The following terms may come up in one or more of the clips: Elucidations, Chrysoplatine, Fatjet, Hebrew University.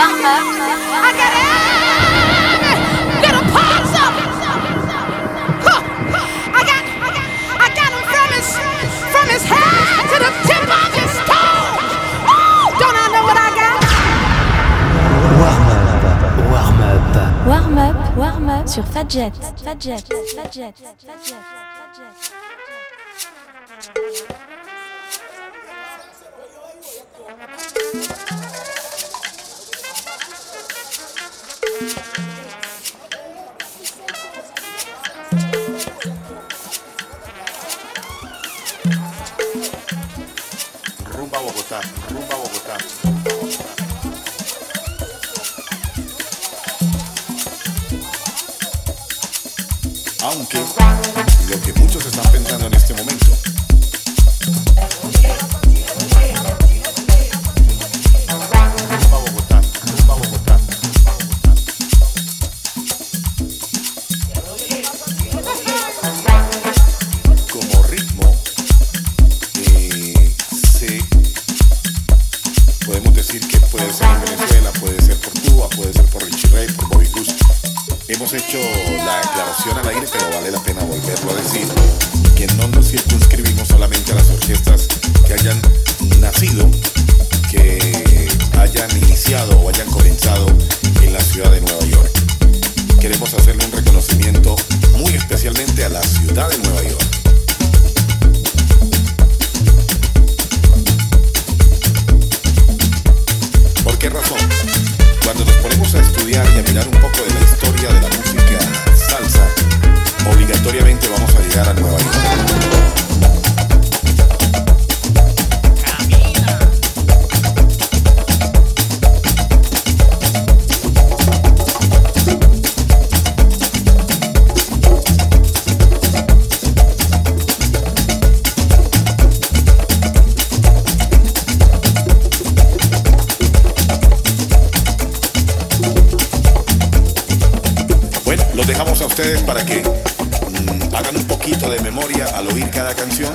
warm-up. I got it. Little paws up. I got him from his head to the tip of his toe. Oh, don't I know what I got? Warm-up. Warm-up. Warm-up sur Fatjet. Aunque lo que muchos están pensando en este momento para que hagan un poquito de memoria al oír cada canción.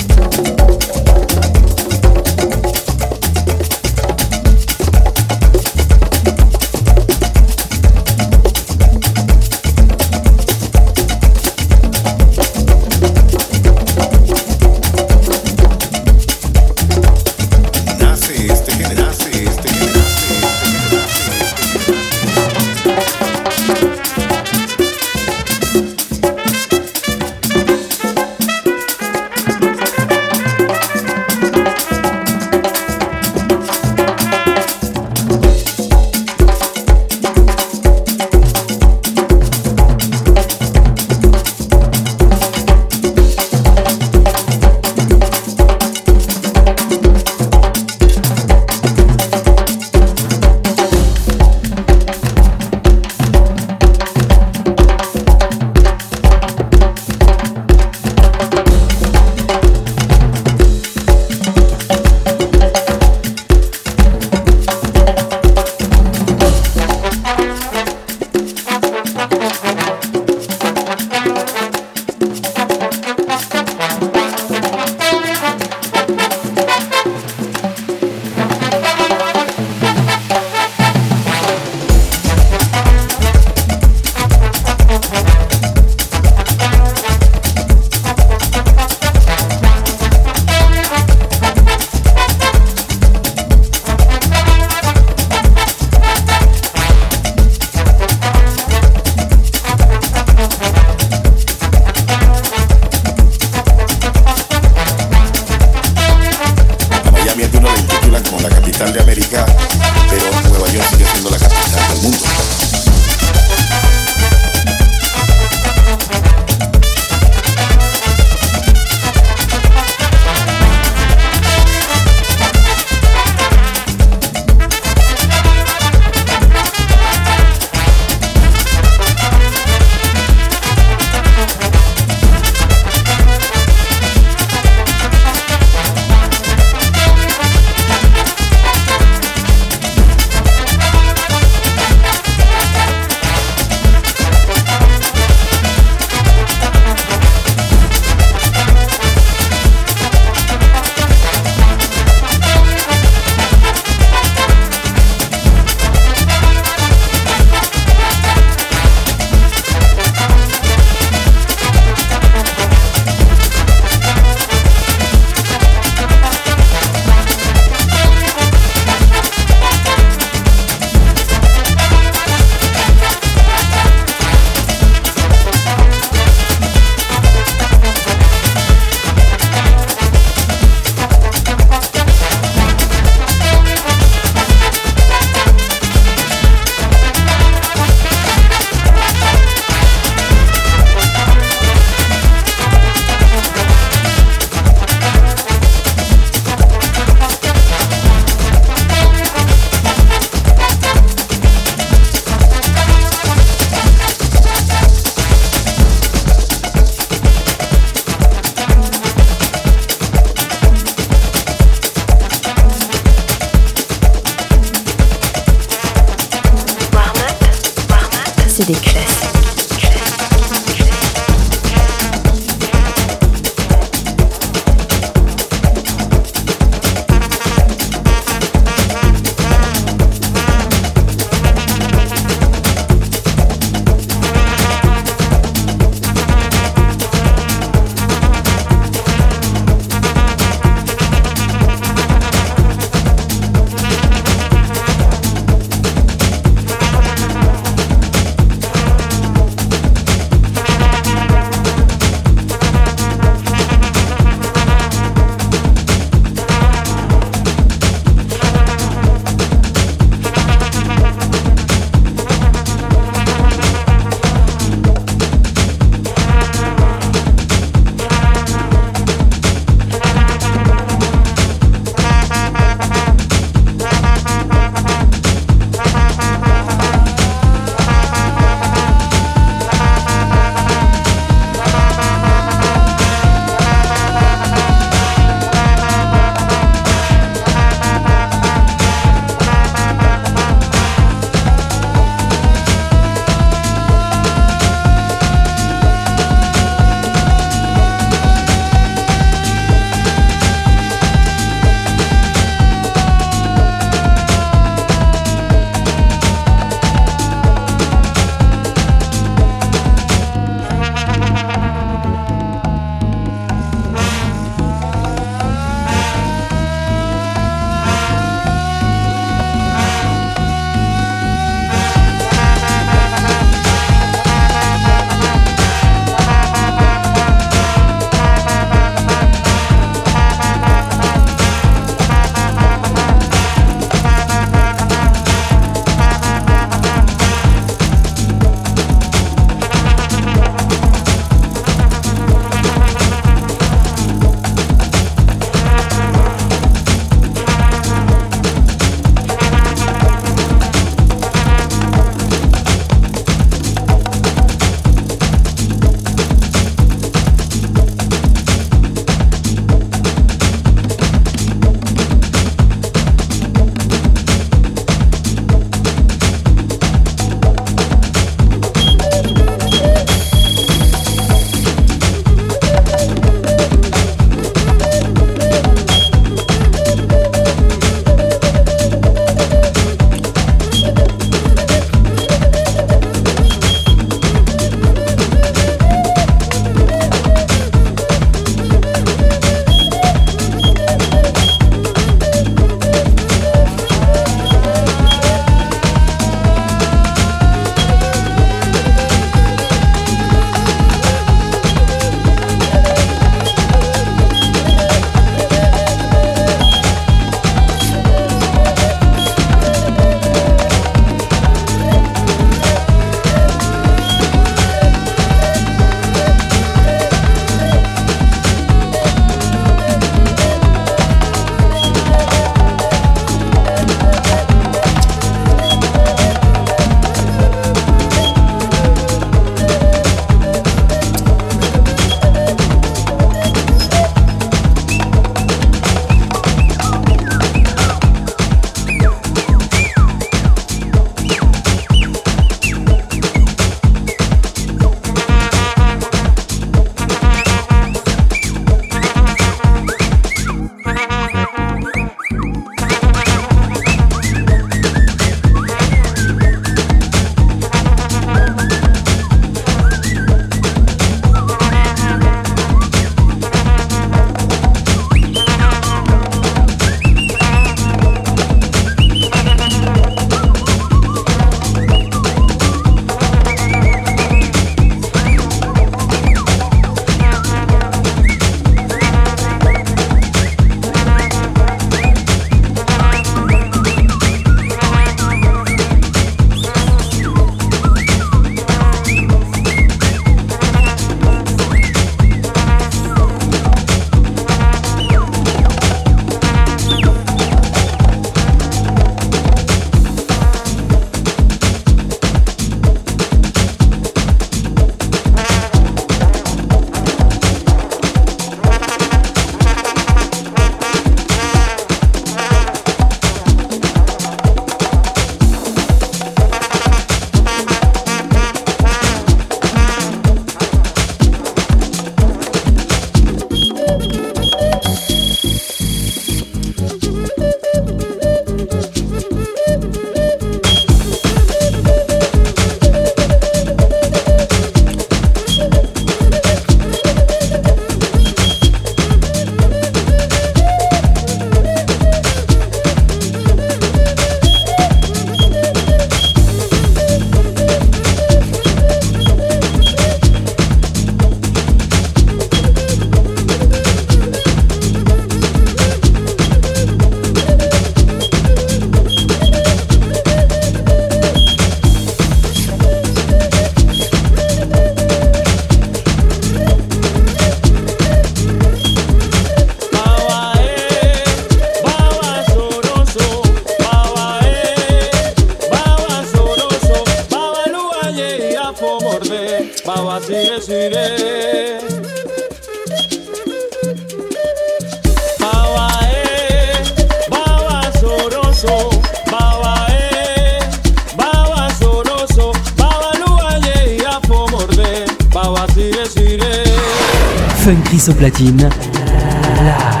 Fun Chrysoplatine live.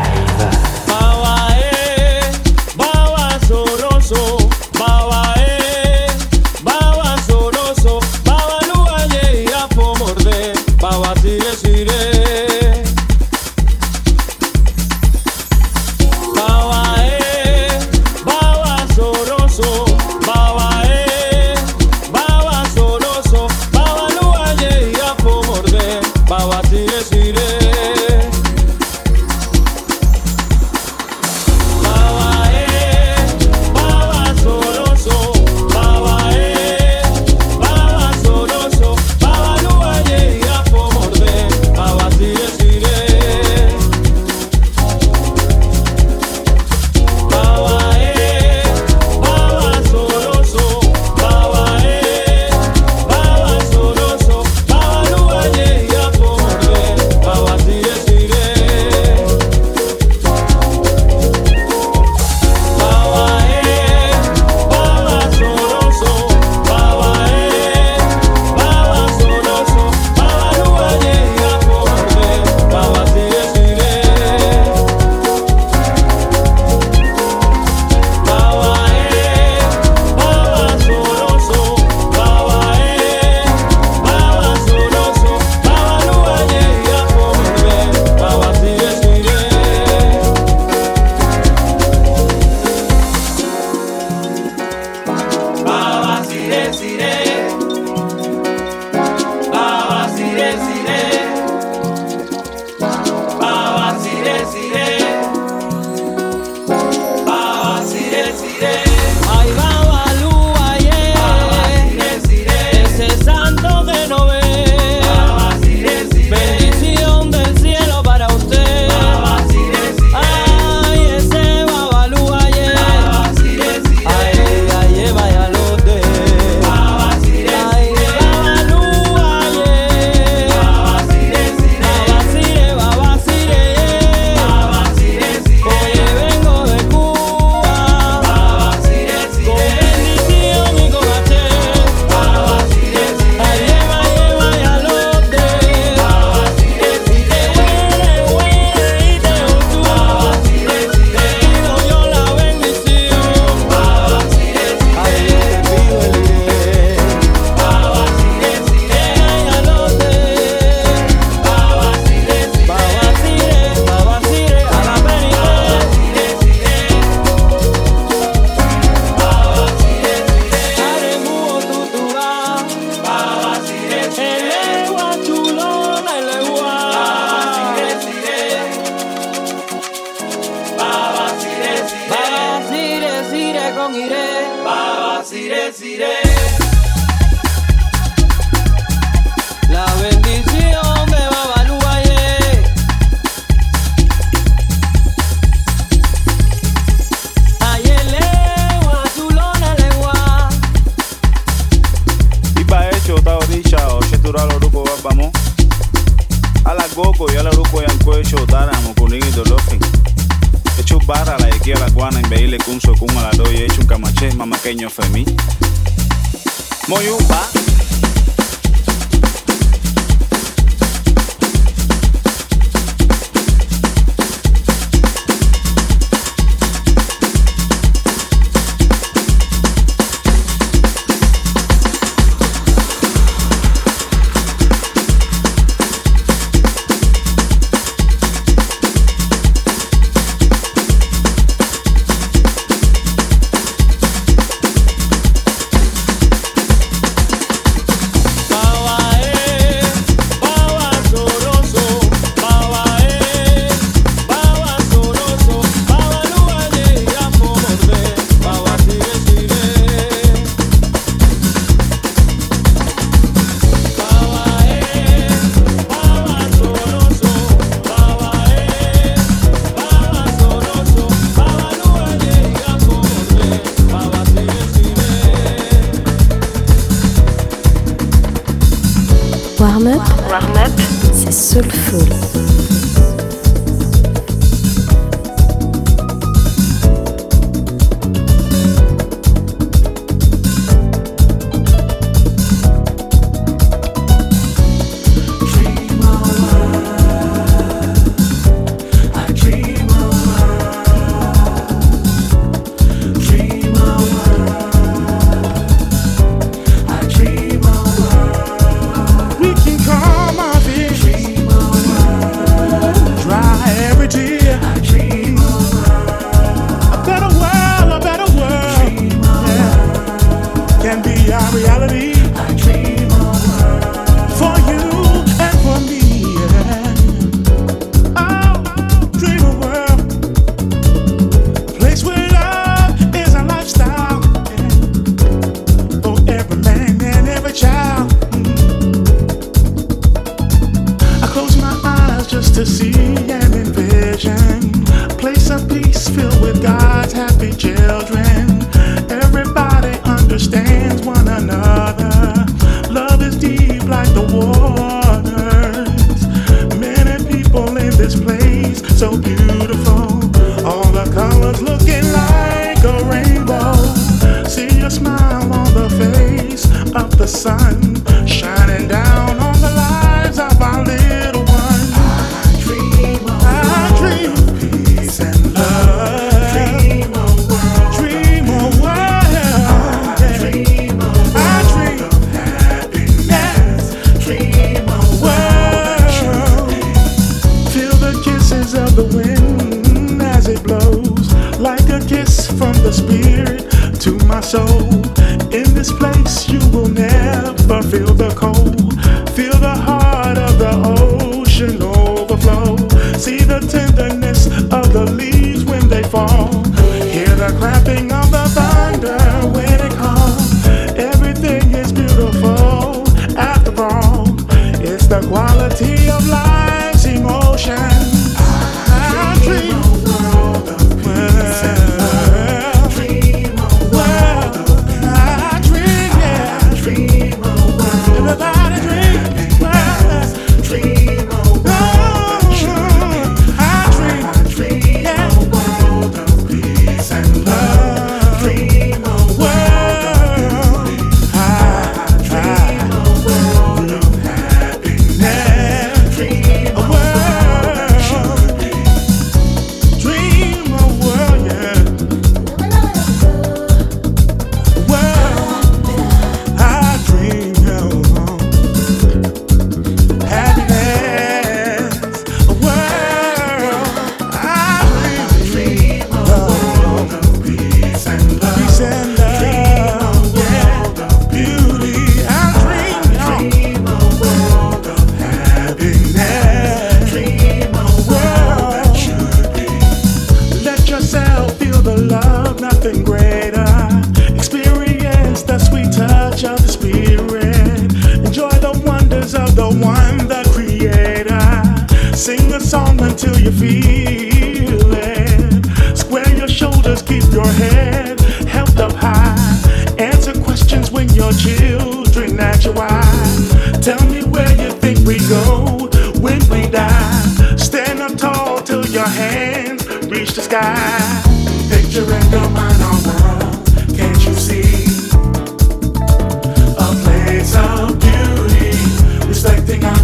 warm-up, c'est soulful.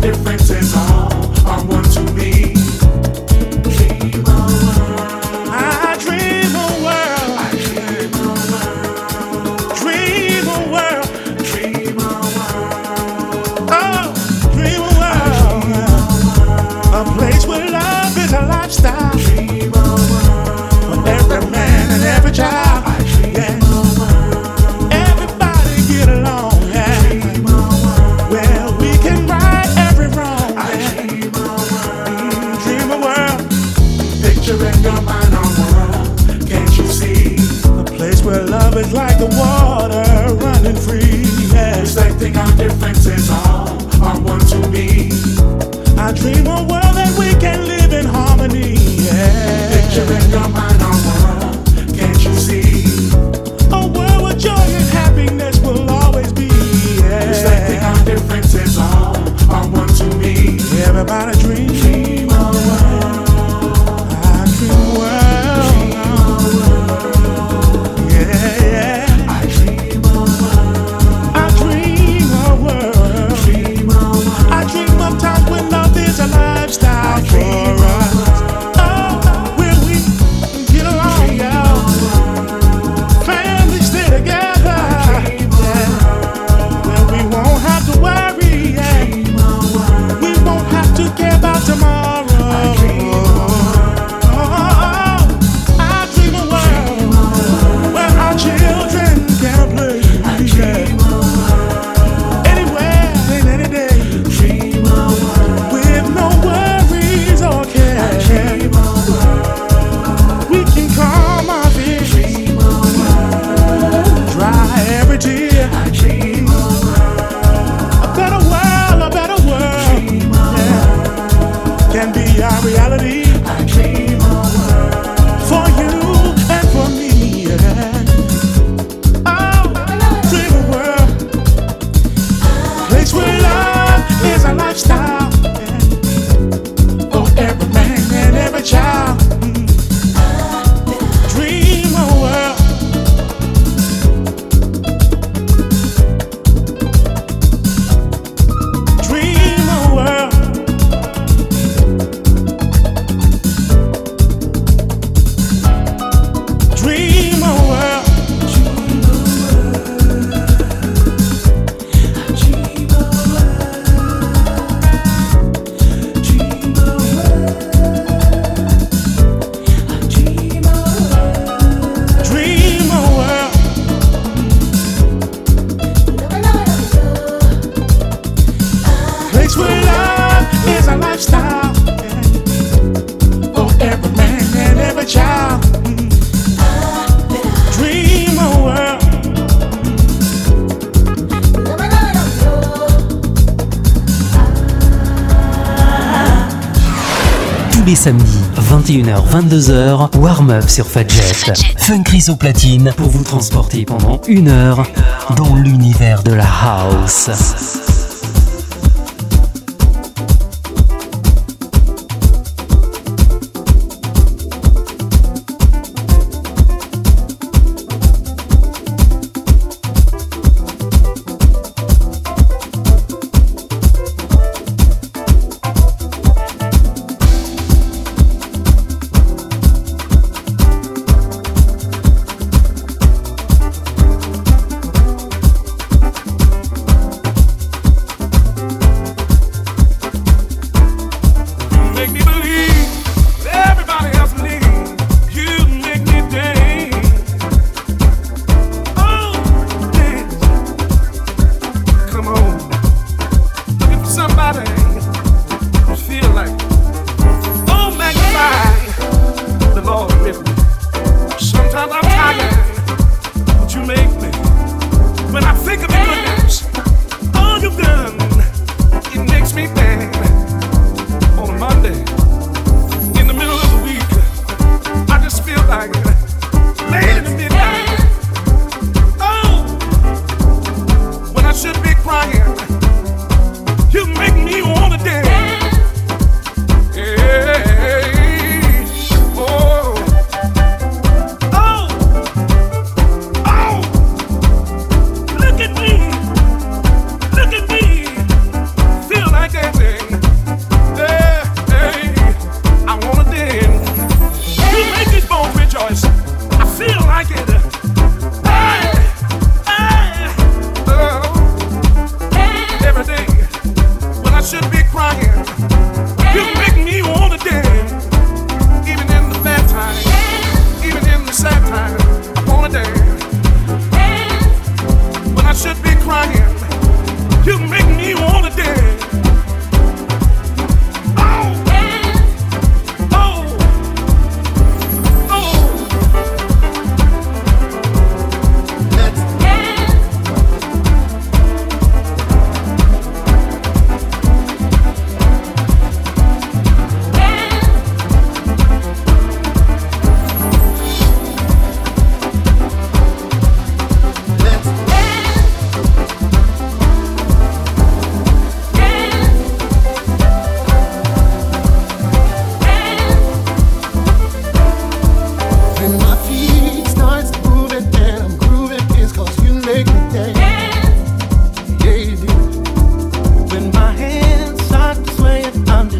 Differences all are one to me. about a dream. Dream on the world. I dream a world. Dream a world. Yeah, yeah. I dream a world. I dream a world. Dream a world. I dream of times when love is a lifestyle for us. Oh, where we get along, y'all. Families stay together. Yeah. Where we won't have to worry. Care about tomorrow. I dream a world. Oh, I dream a world where our children can play. I dream a world anywhere and any day. Dream a world with no worries or care. I dream a world we can calm our fears. Dream a world dry every tear. I dream a world a better world, a better world. Can be our reality. I dream a world for you and for me. Yeah. Oh, dream a world, place where love is a lifestyle. Yeah. For every man and every child. Dream a world. Dream a world. Samedi, 21h-22h, warm-up sur Fatjet. Fun Chrysoplatine pour vous transporter pendant une heure dans l'univers de la house.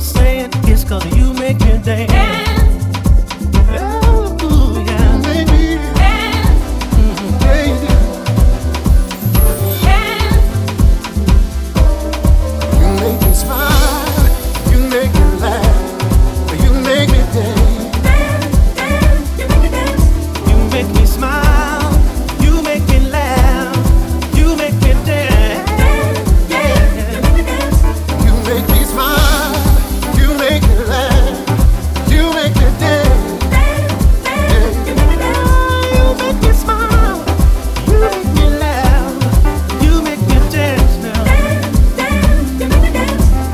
just saying it's 'cause you make me dance. Ooh, yeah, baby. Baby. You make me smile, you make me laugh, you make me dance. Dance, dance, you make me dance. You make me smile, you make me laugh, you make me dance. Dance, dance, you make me dance. You make me smile, you make me laugh, you make me dance. Dance, dance,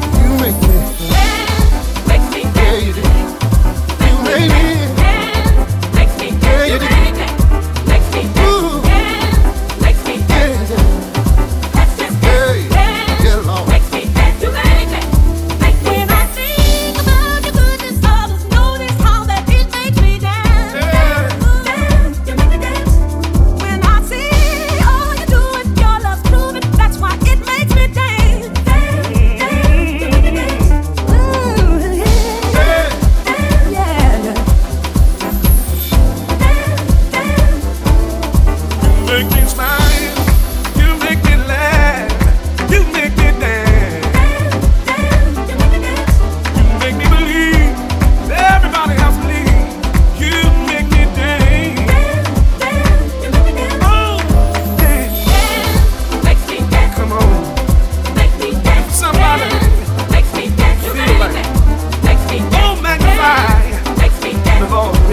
you make me dance. You make me smile, you make me laugh, you make me dance now. Dance, dance, you make me dance. You make me, Dance, makes me dance. baby. You make me, Dance, makes me dance. baby. Makes me Ooh. dance. Dance, makes me dance. Yeah, yeah, That's just dance. Dance, yeah, Lord. makes me dance. You make me dance. When I think about your goodness, others notice how that it makes me dance. Dance, you make me dance.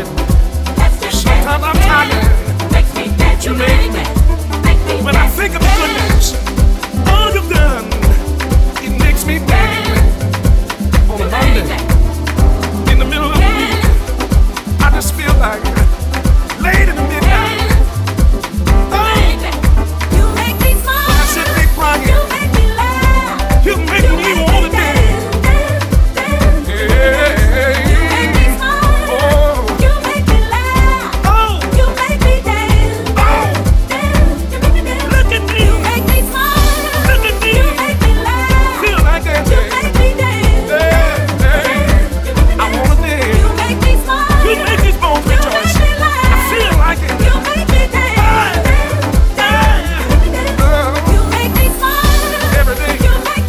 When I see all you doing, your love's proven, that's why it makes me dance. Dance, dance, you make me dance. Ooh, yeah, yeah. Dance, dance. You make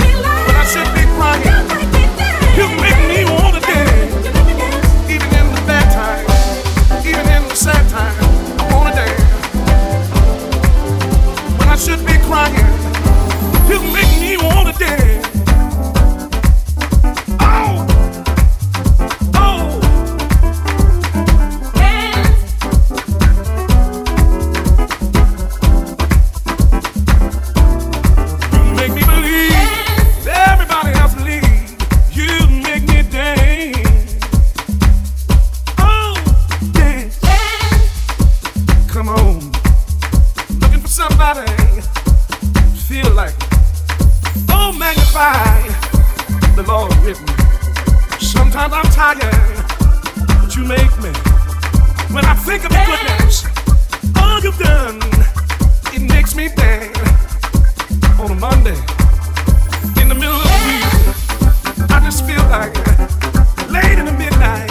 me smile, you make me laugh, you make me dance. You make me believe everybody else believes. You make me dance. Oh, dance, come on, somebody. Don't magnify the Lord with me. Sometimes I'm tired when I think of the goodness all you've done. It makes me dance on a Monday. In the middle of the week, I just feel like late in the midnight.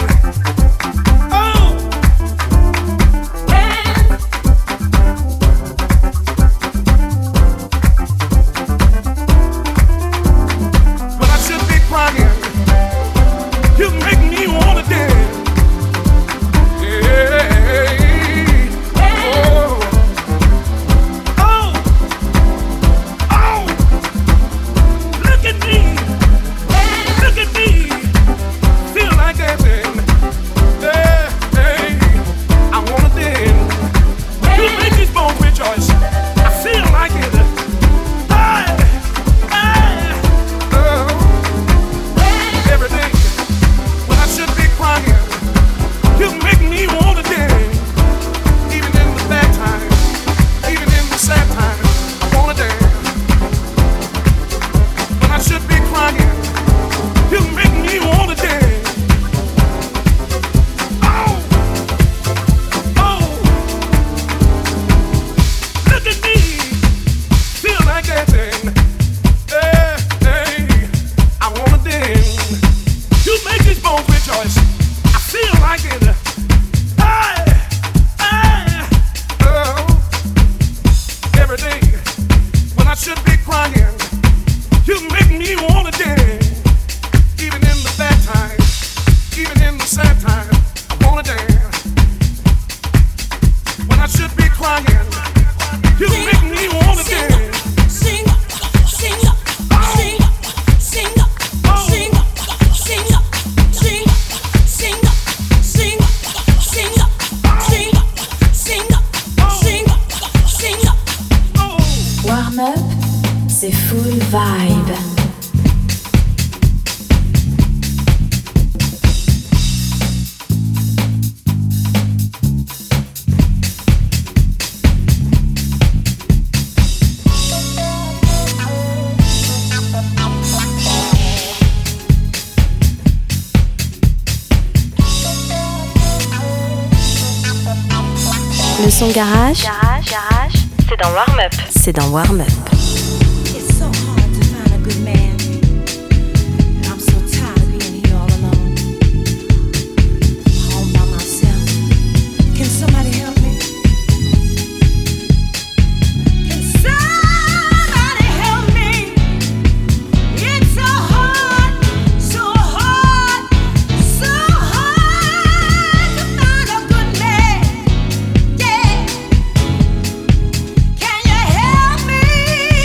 You make me smile, I said, big you crying. make me laugh, You make you me want to make me dance. dance. Dance, dance, you Yeah. make me smile, Oh, you make me laugh, oh, you make me dance. oh, Dance, you make me dance. look at You me. make me smile, Look at me. you make me laugh, Feel like that, you baby. make me dance. Yeah, yeah. I want to You dance. make me smile, You make these bones you rejoice. make me I laugh, feel like it. you make me dance. Dance, dance, you make me dance. You make me smile, Every day you make me when I laugh, sit there you crying, make me dance. You make me want to dance. You make me dance. Even in the bad times, even in the sad times, I want to dance. When I should be crying, you make me want to dance. Oh, oh, Dance, you make me believe dance, everybody else believes. You make me dance. Oh, dance. dance. Come on, looking for somebody to feel like. Oh, magnify the Lord with me. Sometimes I'm tired, but you make me. When I think of the goodness all you've done, it makes me dance on a Monday. In the middle of the week, I just feel like late in the midnight. Oh, Dance, when I should be crying, you make me wanna dance. Yeah. Oh, oh, oh! Look at me, dance, look at me. Le son garage, c'est dans warm-up. It's so hard to find a good man. I'm so tired of being here all alone. All by myself. Can somebody help me? Can somebody help me? It's so hard, so hard, so hard to find a good man. Yeah. Can you help me?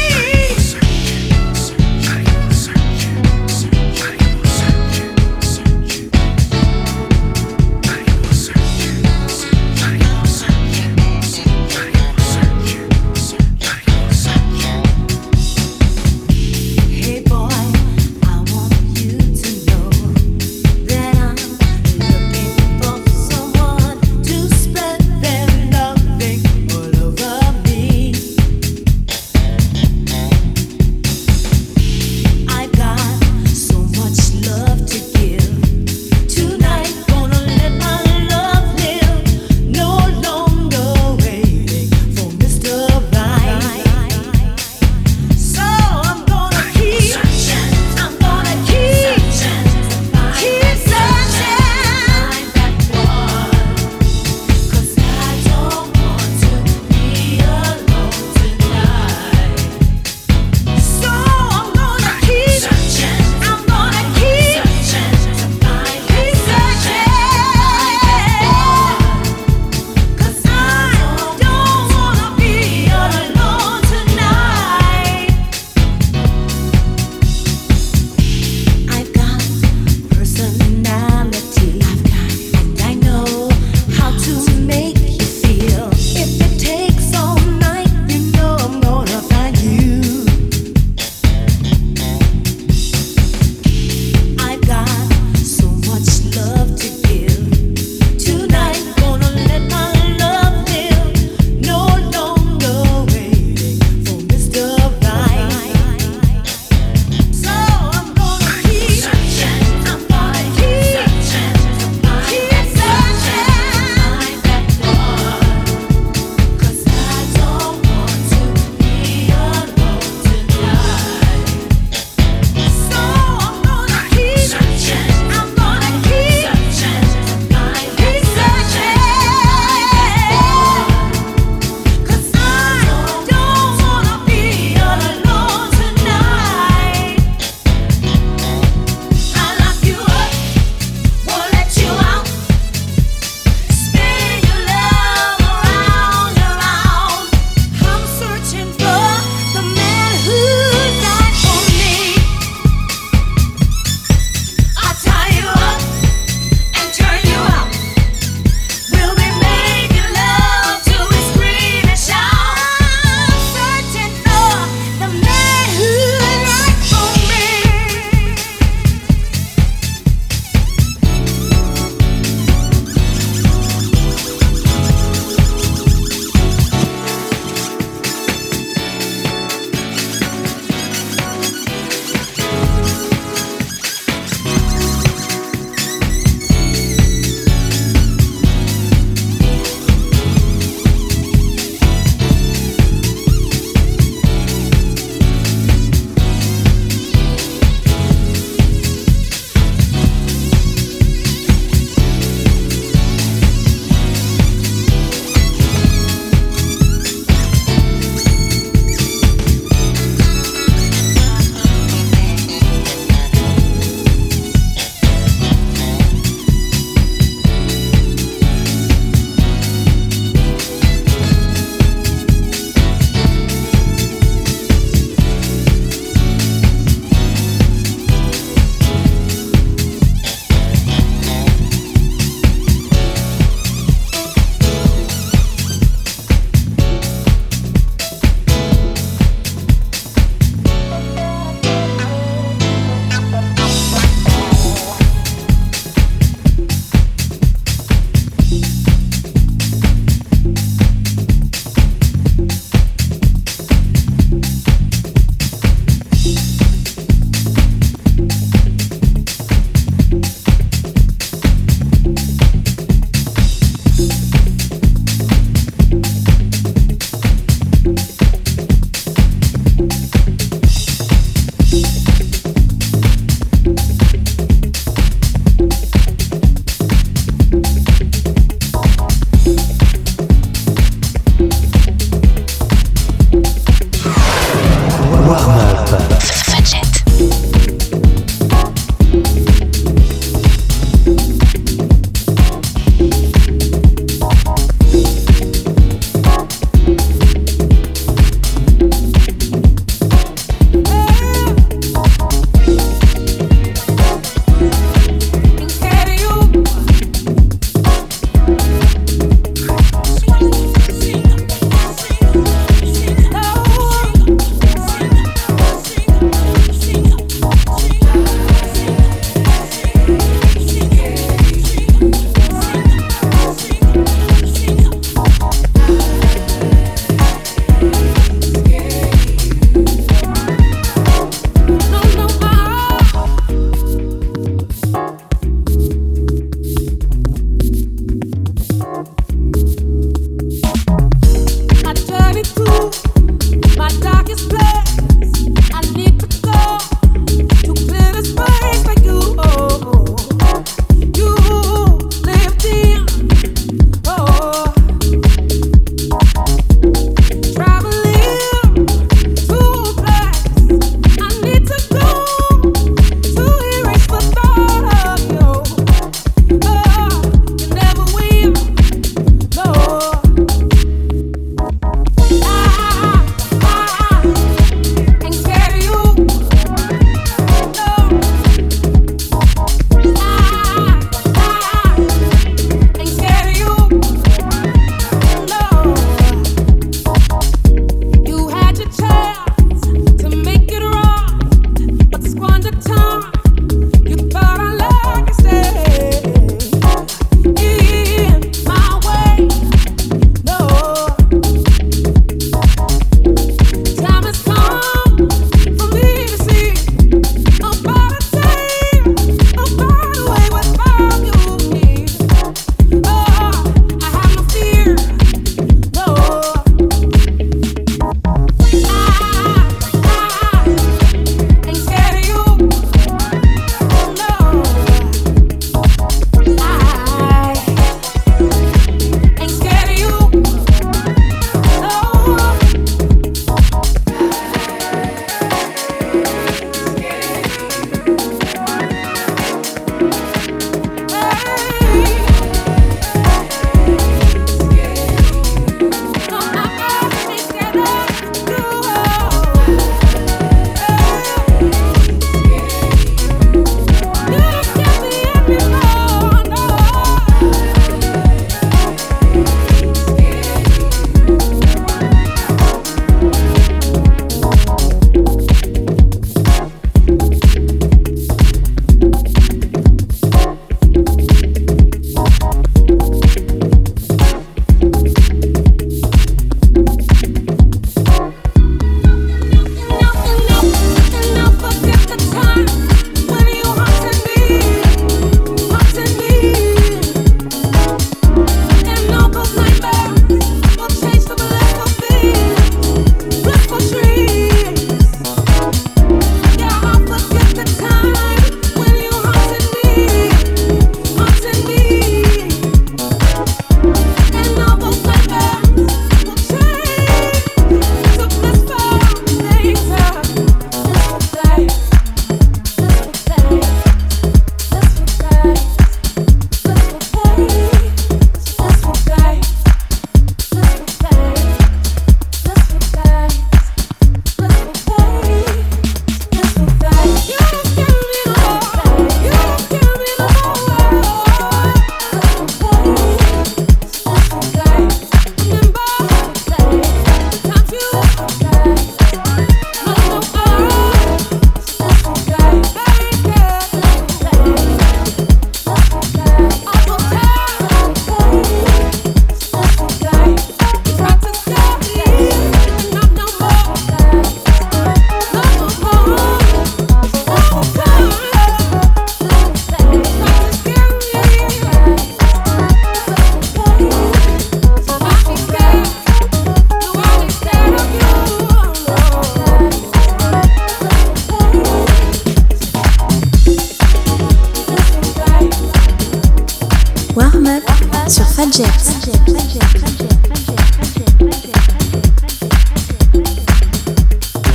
Sur Fatjet.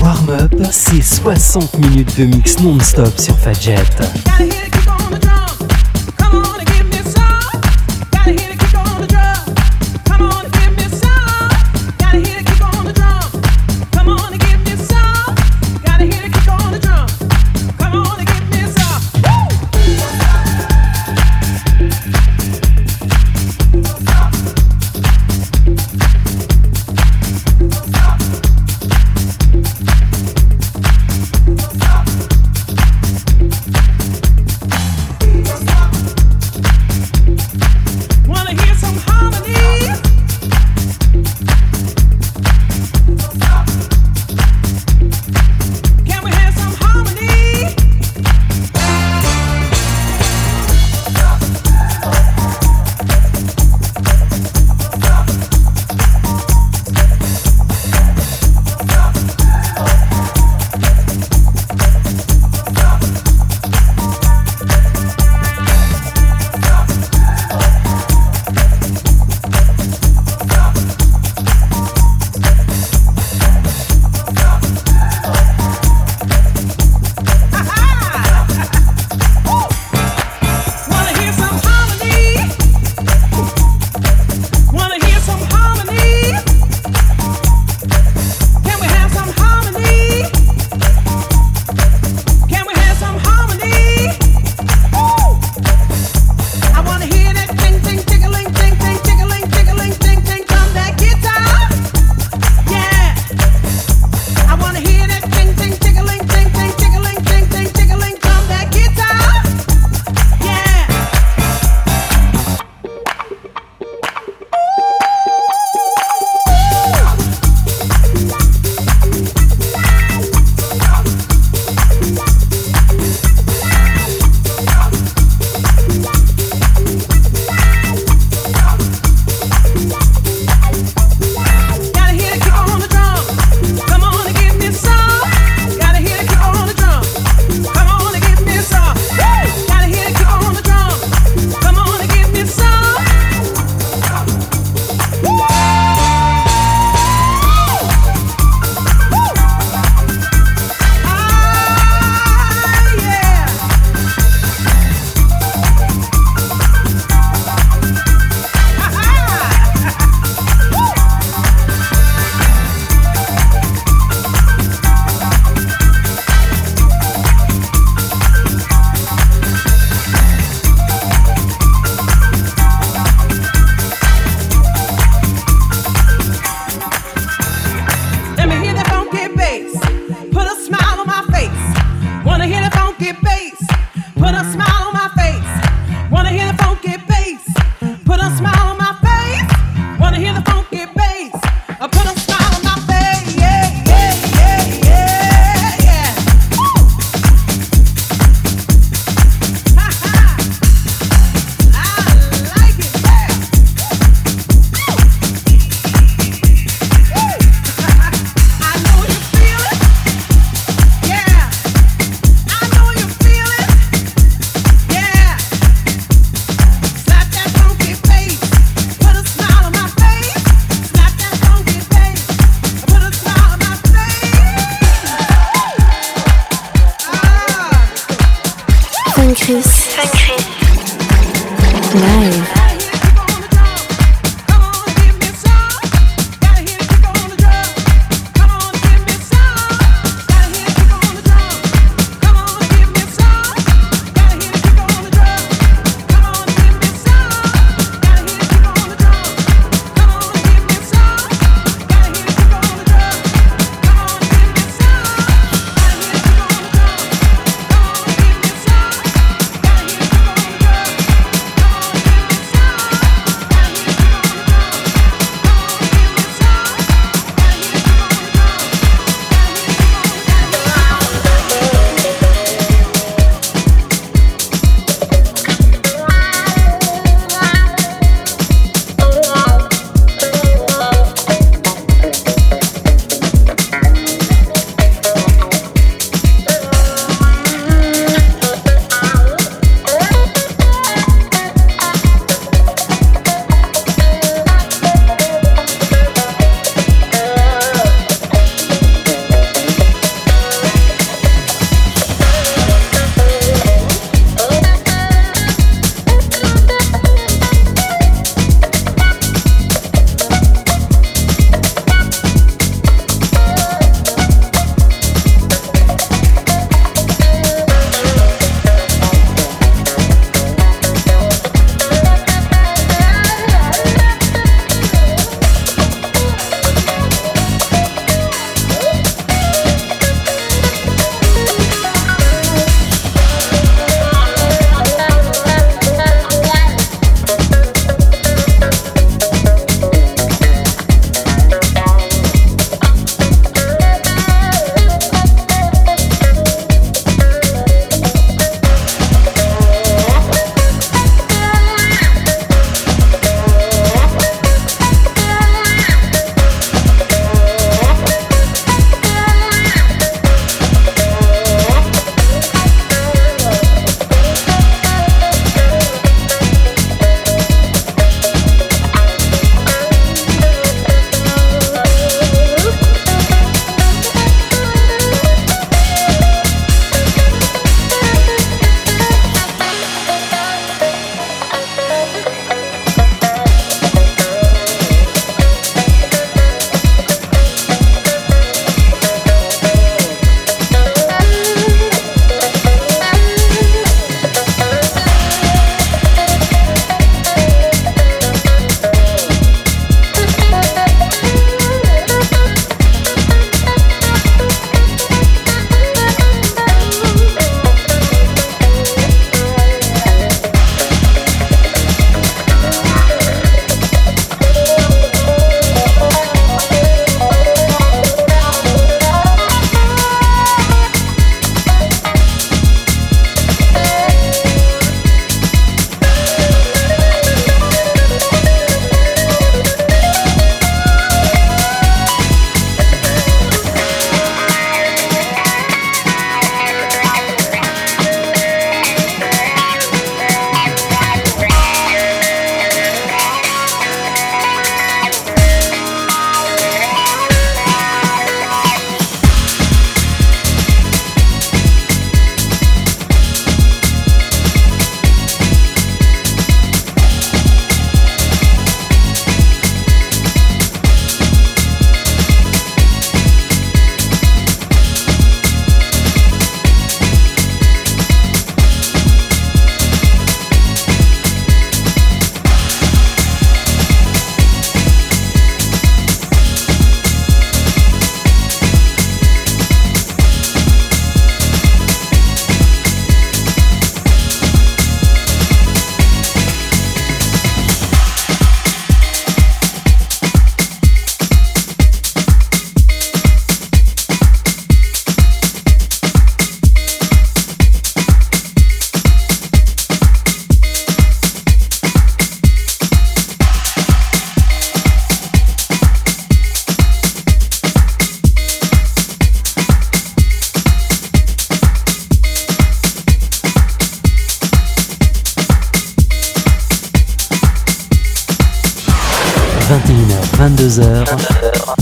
Warm-up, c'est 60 minutes de mix non-stop sur Fatjet. Live.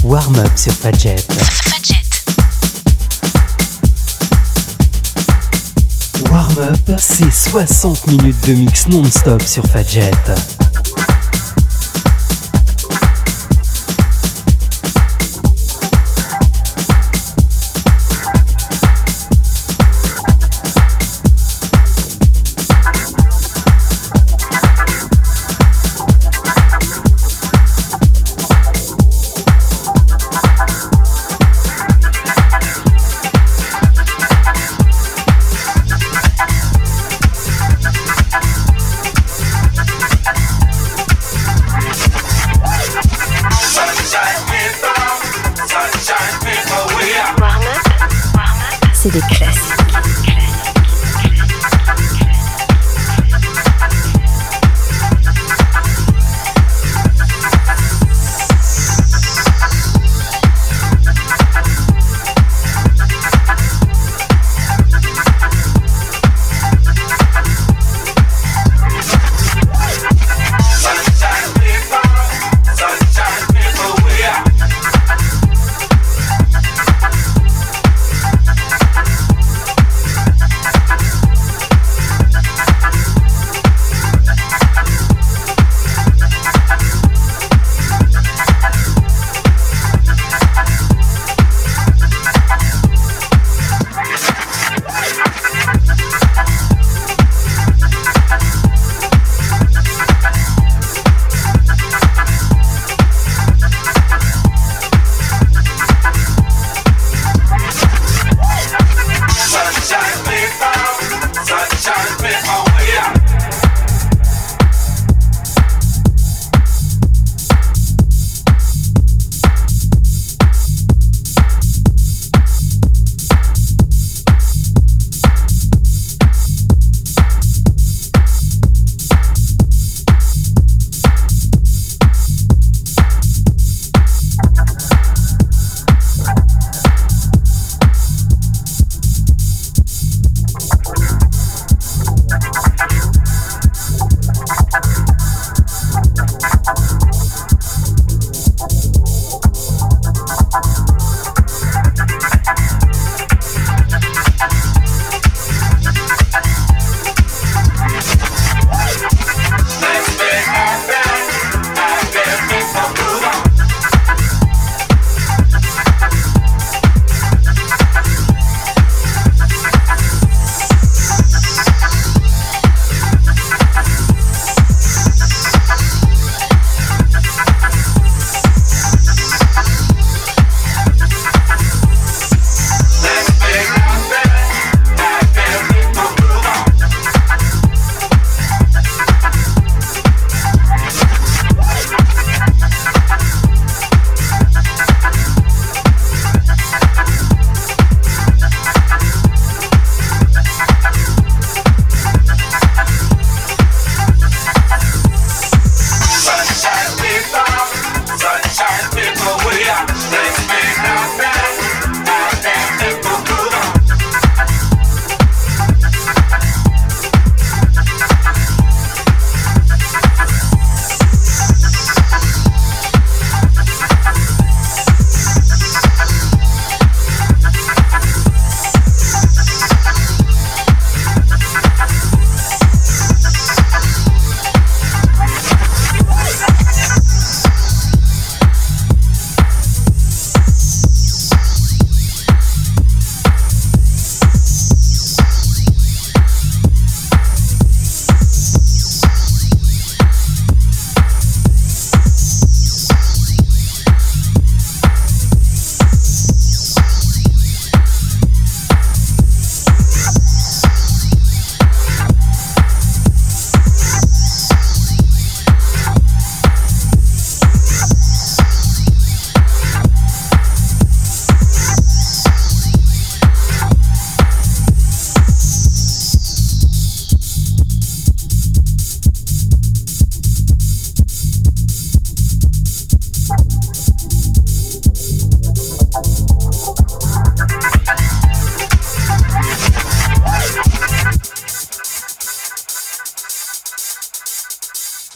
Warm-up sur Fatjet. Warm-up. warm-up, c'est 60 minutes de mix non-stop sur Fatjet. C'est des classiques.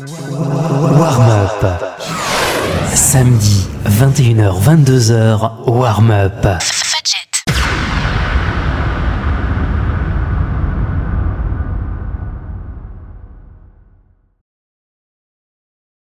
Warm-up. Samedi, 21h-22h, warm-up.